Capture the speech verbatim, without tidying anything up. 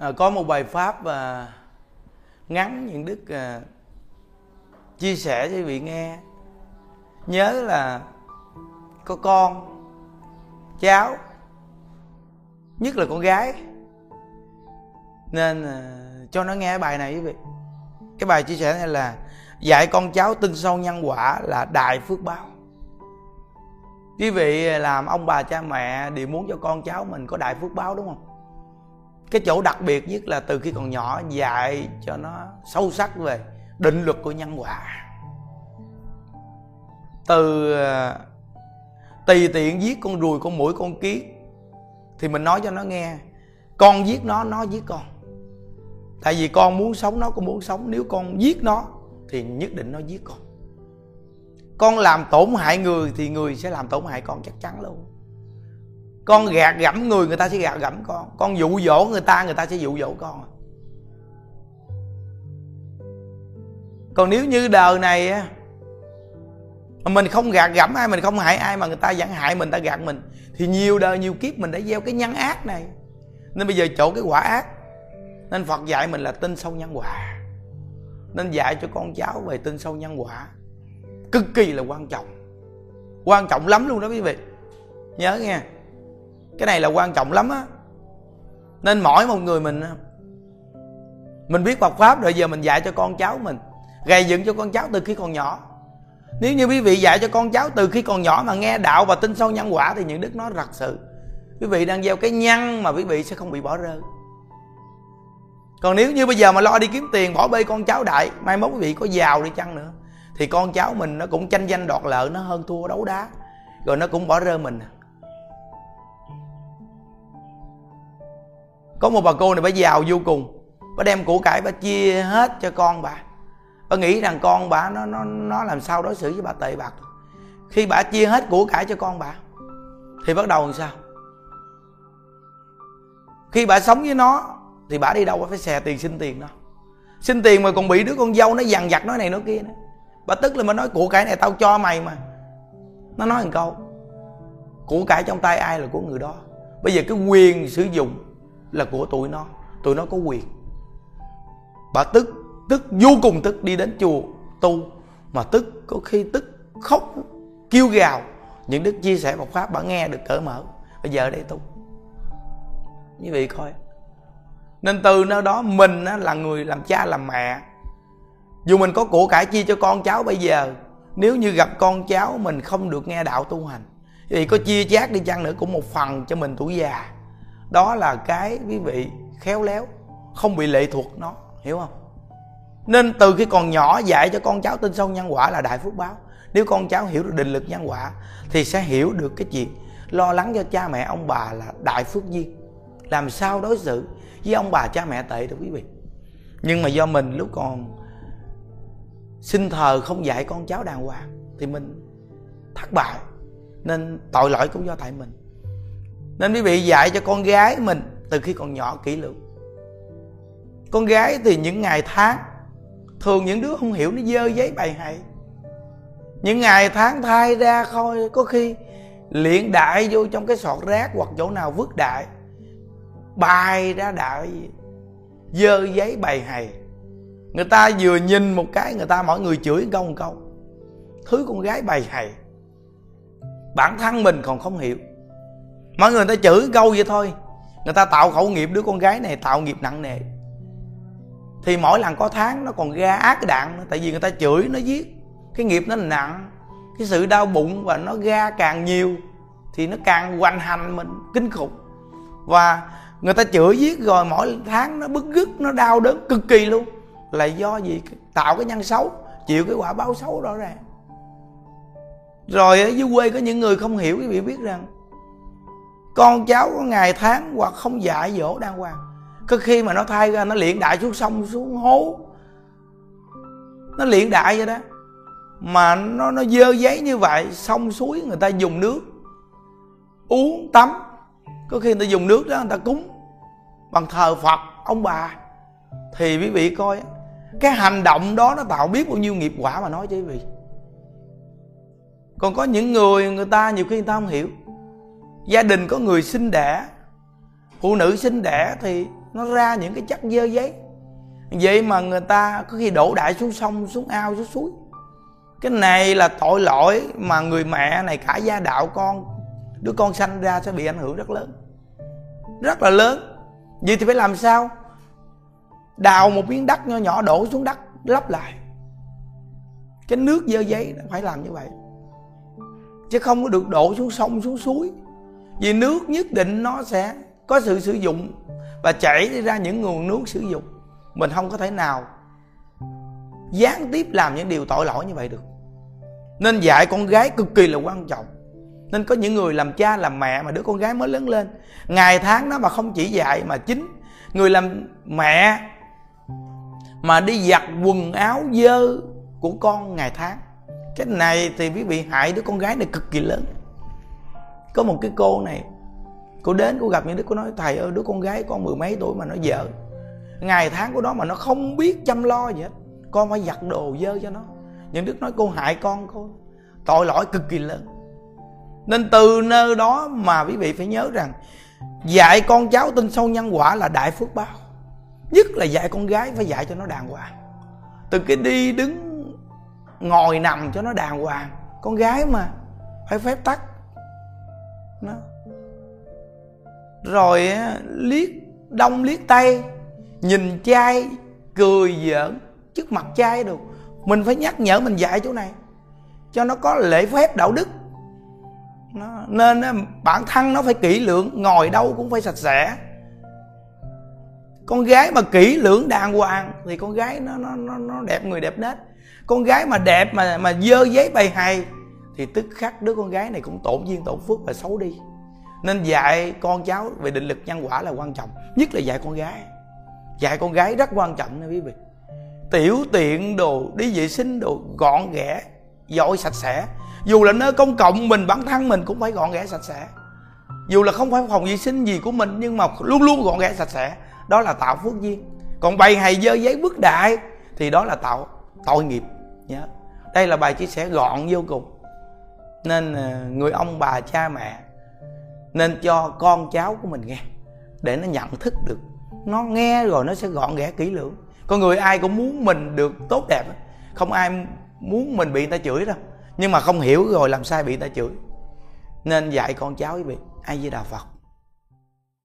à, có một bài pháp à, ngắn Nhuận Đức à, chia sẻ cho quý vị nghe. Nhớ là có con cháu, nhất là con gái, nên à, cho nó nghe bài này quý vị. Cái bài chia sẻ này là dạy con cháu tin sâu nhân quả là đại phước báo. Quý vị làm ông bà cha mẹ đều muốn cho con cháu mình có đại phước báo, đúng không? Cái chỗ đặc biệt nhất là từ khi còn nhỏ dạy cho nó sâu sắc về định luật của nhân quả. Từ tùy tiện giết con ruồi, con muỗi, con kiến thì mình nói cho nó nghe, con giết nó, nó giết con. Tại vì con muốn sống, nó cũng muốn sống. Nếu con giết nó thì nhất định nó giết con. Con làm tổn hại người thì người sẽ làm tổn hại con chắc chắn luôn. Con gạt gẫm người, người ta sẽ gạt gẫm con. Con dụ dỗ người ta, người ta sẽ dụ dỗ con. Còn nếu như đời này mình không gạt gẫm ai, mình không hại ai mà người ta vẫn hại mình, người ta gạt mình, thì nhiều đời nhiều kiếp mình đã gieo cái nhân ác này, nên bây giờ chỗ cái quả ác. Nên Phật dạy mình là tin sâu nhân quả, nên dạy cho con cháu về tin sâu nhân quả cực kỳ là quan trọng. Quan trọng lắm luôn đó quý vị. Nhớ nghe, cái này là quan trọng lắm á. Nên mỗi một người mình, mình biết Phật Pháp rồi, giờ mình dạy cho con cháu mình, gầy dựng cho con cháu từ khi còn nhỏ. Nếu như quý vị dạy cho con cháu từ khi còn nhỏ mà nghe đạo và tin sâu nhân quả thì những đức nói thật sự, quý vị đang gieo cái nhân mà quý vị sẽ không bị bỏ rơi. Còn nếu như bây giờ mà lo đi kiếm tiền, bỏ bê con cháu đại, mai mốt quý vị có giàu đi chăng nữa thì con cháu mình nó cũng tranh danh đoạt lợi, nó hơn thua đấu đá, rồi nó cũng bỏ rơi mình. Có một bà cô này, bà giàu vô cùng, bà đem của cải bà chia hết cho con bà. Bà nghĩ rằng con bà nó nó nó làm sao đối xử với bà tệ bạc. Khi bà chia hết của cải cho con bà thì bắt đầu làm sao? Khi bà sống với nó thì bà đi đâu bà phải xè tiền xin tiền nó. Xin tiền mà còn bị đứa con dâu nó dằn vặt nói này nói kia nữa. Bà tức là bà nói của cải này tao cho mày mà. Nó nói một câu, của cải trong tay ai là của người đó. Bây giờ cái quyền sử dụng là của tụi nó, tụi nó có quyền. Bà tức, tức vô cùng tức, đi đến chùa tu mà tức, có khi tức khóc kêu gào. Những đức chia sẻ một pháp bà nghe được cởi mở, bây giờ ở đây tu. Quý vị coi, nên từ nơi đó mình là người làm cha làm mẹ, dù mình có của cải chia cho con cháu, bây giờ nếu như gặp con cháu mình không được nghe đạo tu hành thì có chia chác đi chăng nữa cũng một phần cho mình tuổi già. Đó là cái quý vị khéo léo, không bị lệ thuộc nó, hiểu không? Nên từ khi còn nhỏ dạy cho con cháu tin sâu nhân quả là đại phước báo. Nếu con cháu hiểu được định lực nhân quả thì sẽ hiểu được cái chuyện lo lắng cho cha mẹ ông bà là đại phước duyên. Làm sao đối xử với ông bà cha mẹ tệ được quý vị. Nhưng mà do mình lúc còn sinh thờ không dạy con cháu đàng hoàng thì mình thất bại, nên tội lỗi cũng do tại mình. Nên quý vị dạy cho con gái mình từ khi còn nhỏ kỹ lưỡng. Con gái thì những ngày tháng, thường những đứa không hiểu nó dơ giấy bày hại. Những ngày tháng thai ra khôi, có khi liện đại vô trong cái sọt rác hoặc chỗ nào vứt đại, bài ra đại dơ giấy bày hày. Người ta vừa nhìn một cái, người ta mọi người chửi câu một câu. Thứ con gái bày hày, bản thân mình còn không hiểu, mọi người người ta chửi câu vậy thôi, người ta tạo khẩu nghiệp. Đứa con gái này tạo nghiệp nặng nề, thì mỗi lần có tháng nó còn ra ác đạn nữa. Tại vì người ta chửi nó giết, cái nghiệp nó nặng, cái sự đau bụng, và nó ra càng nhiều thì nó càng hoành hành mình kinh khủng. Và người ta chửi giết rồi mỗi tháng nó bứt rứt, nó đau đớn cực kỳ luôn. Là do gì? Tạo cái nhân xấu, chịu cái quả báo xấu rõ ràng. Rồi ở dưới quê có những người không hiểu, quý vị biết rằng con cháu có ngày tháng hoặc không dạy dỗ đàng hoàng, có khi mà nó thai ra nó liện đại xuống sông xuống hố, nó liện đại vậy đó, mà nó, nó dơ giấy như vậy. Sông suối người ta dùng nước uống tắm, có khi người ta dùng nước đó người ta cúng bằng thờ Phật ông bà. Thì quý vị coi, cái hành động đó nó tạo biết bao nhiêu nghiệp quả mà nói cho quý vị. Còn có những người, người ta nhiều khi người ta không hiểu. Gia đình có người sinh đẻ, phụ nữ sinh đẻ thì nó ra những cái chất dơ giấy. Vậy mà người ta có khi đổ đại xuống sông, xuống ao, xuống suối. Cái này là tội lỗi mà người mẹ này cả gia đạo con, đứa con sanh ra sẽ bị ảnh hưởng rất lớn, rất là lớn. Vậy thì phải làm sao? Đào một miếng đất nhỏ nhỏ đổ xuống đất lấp lại cái nước dơ giấy, phải làm như vậy, chứ không có được đổ xuống sông, xuống suối. Vì nước nhất định nó sẽ có sự sử dụng và chảy ra những nguồn nước sử dụng. Mình không có thể nào gián tiếp làm những điều tội lỗi như vậy được. Nên dạy con gái cực kỳ là quan trọng. Nên có những người làm cha làm mẹ mà đứa con gái mới lớn lên, ngày tháng đó mà không chỉ dạy, mà chính người làm mẹ mà đi giặt quần áo dơ của con ngày tháng, cái này thì quý vị hại đứa con gái này cực kỳ lớn. Có một cái cô này, cô đến cô gặp những đứa, cô nói thầy ơi đứa con gái con mười mấy tuổi mà nó dở, ngày tháng của nó mà nó không biết chăm lo gì hết, con phải giặt đồ dơ cho nó. Những đứa nói cô hại con cô, tội lỗi cực kỳ lớn. Nên từ nơi đó mà quý vị phải nhớ rằng dạy con cháu tin sâu nhân quả là đại phước báo. Nhất là dạy con gái phải dạy cho nó đàng hoàng, từ cái đi đứng ngồi nằm cho nó đàng hoàng. Con gái mà phải phép tắc nó. Rồi liếc đông liếc tây, nhìn trai cười giỡn trước mặt trai được. Mình phải nhắc nhở, mình dạy chỗ này cho nó có lễ phép đạo đức nó. Nên bản thân nó phải kỹ lưỡng, ngồi đâu cũng phải sạch sẽ. Con gái mà kỹ lưỡng đàng hoàng thì con gái nó, nó, nó, nó đẹp người đẹp nết. Con gái mà đẹp mà mà dơ giấy bày hày thì tức khắc đứa con gái này cũng tổn duyên tổn phước và xấu đi. Nên dạy con cháu về định lực nhân quả là quan trọng, nhất là dạy con gái. Dạy con gái rất quan trọng nha quý vị. Tiểu tiện đồ, đi vệ sinh đồ gọn ghẽ, dọn sạch sẽ. Dù là nơi công cộng mình, bản thân mình cũng phải gọn ghẽ sạch sẽ. Dù là không phải phòng vệ sinh gì của mình nhưng mà luôn luôn gọn ghẽ sạch sẽ, đó là tạo phước duyên. Còn bày hày dơ giấy bước đại thì đó là tạo tội nghiệp. Nhớ, đây là bài chia sẻ gọn vô cùng. Nên người ông bà cha mẹ nên cho con cháu của mình nghe để nó nhận thức được. Nó nghe rồi nó sẽ gọn ghẽ kỹ lưỡng. Con người ai cũng muốn mình được tốt đẹp, không ai muốn mình bị người ta chửi đâu. Nhưng mà không hiểu rồi làm sai bị người ta chửi. Nên dạy con cháu quý vị, A Di Đà Phật.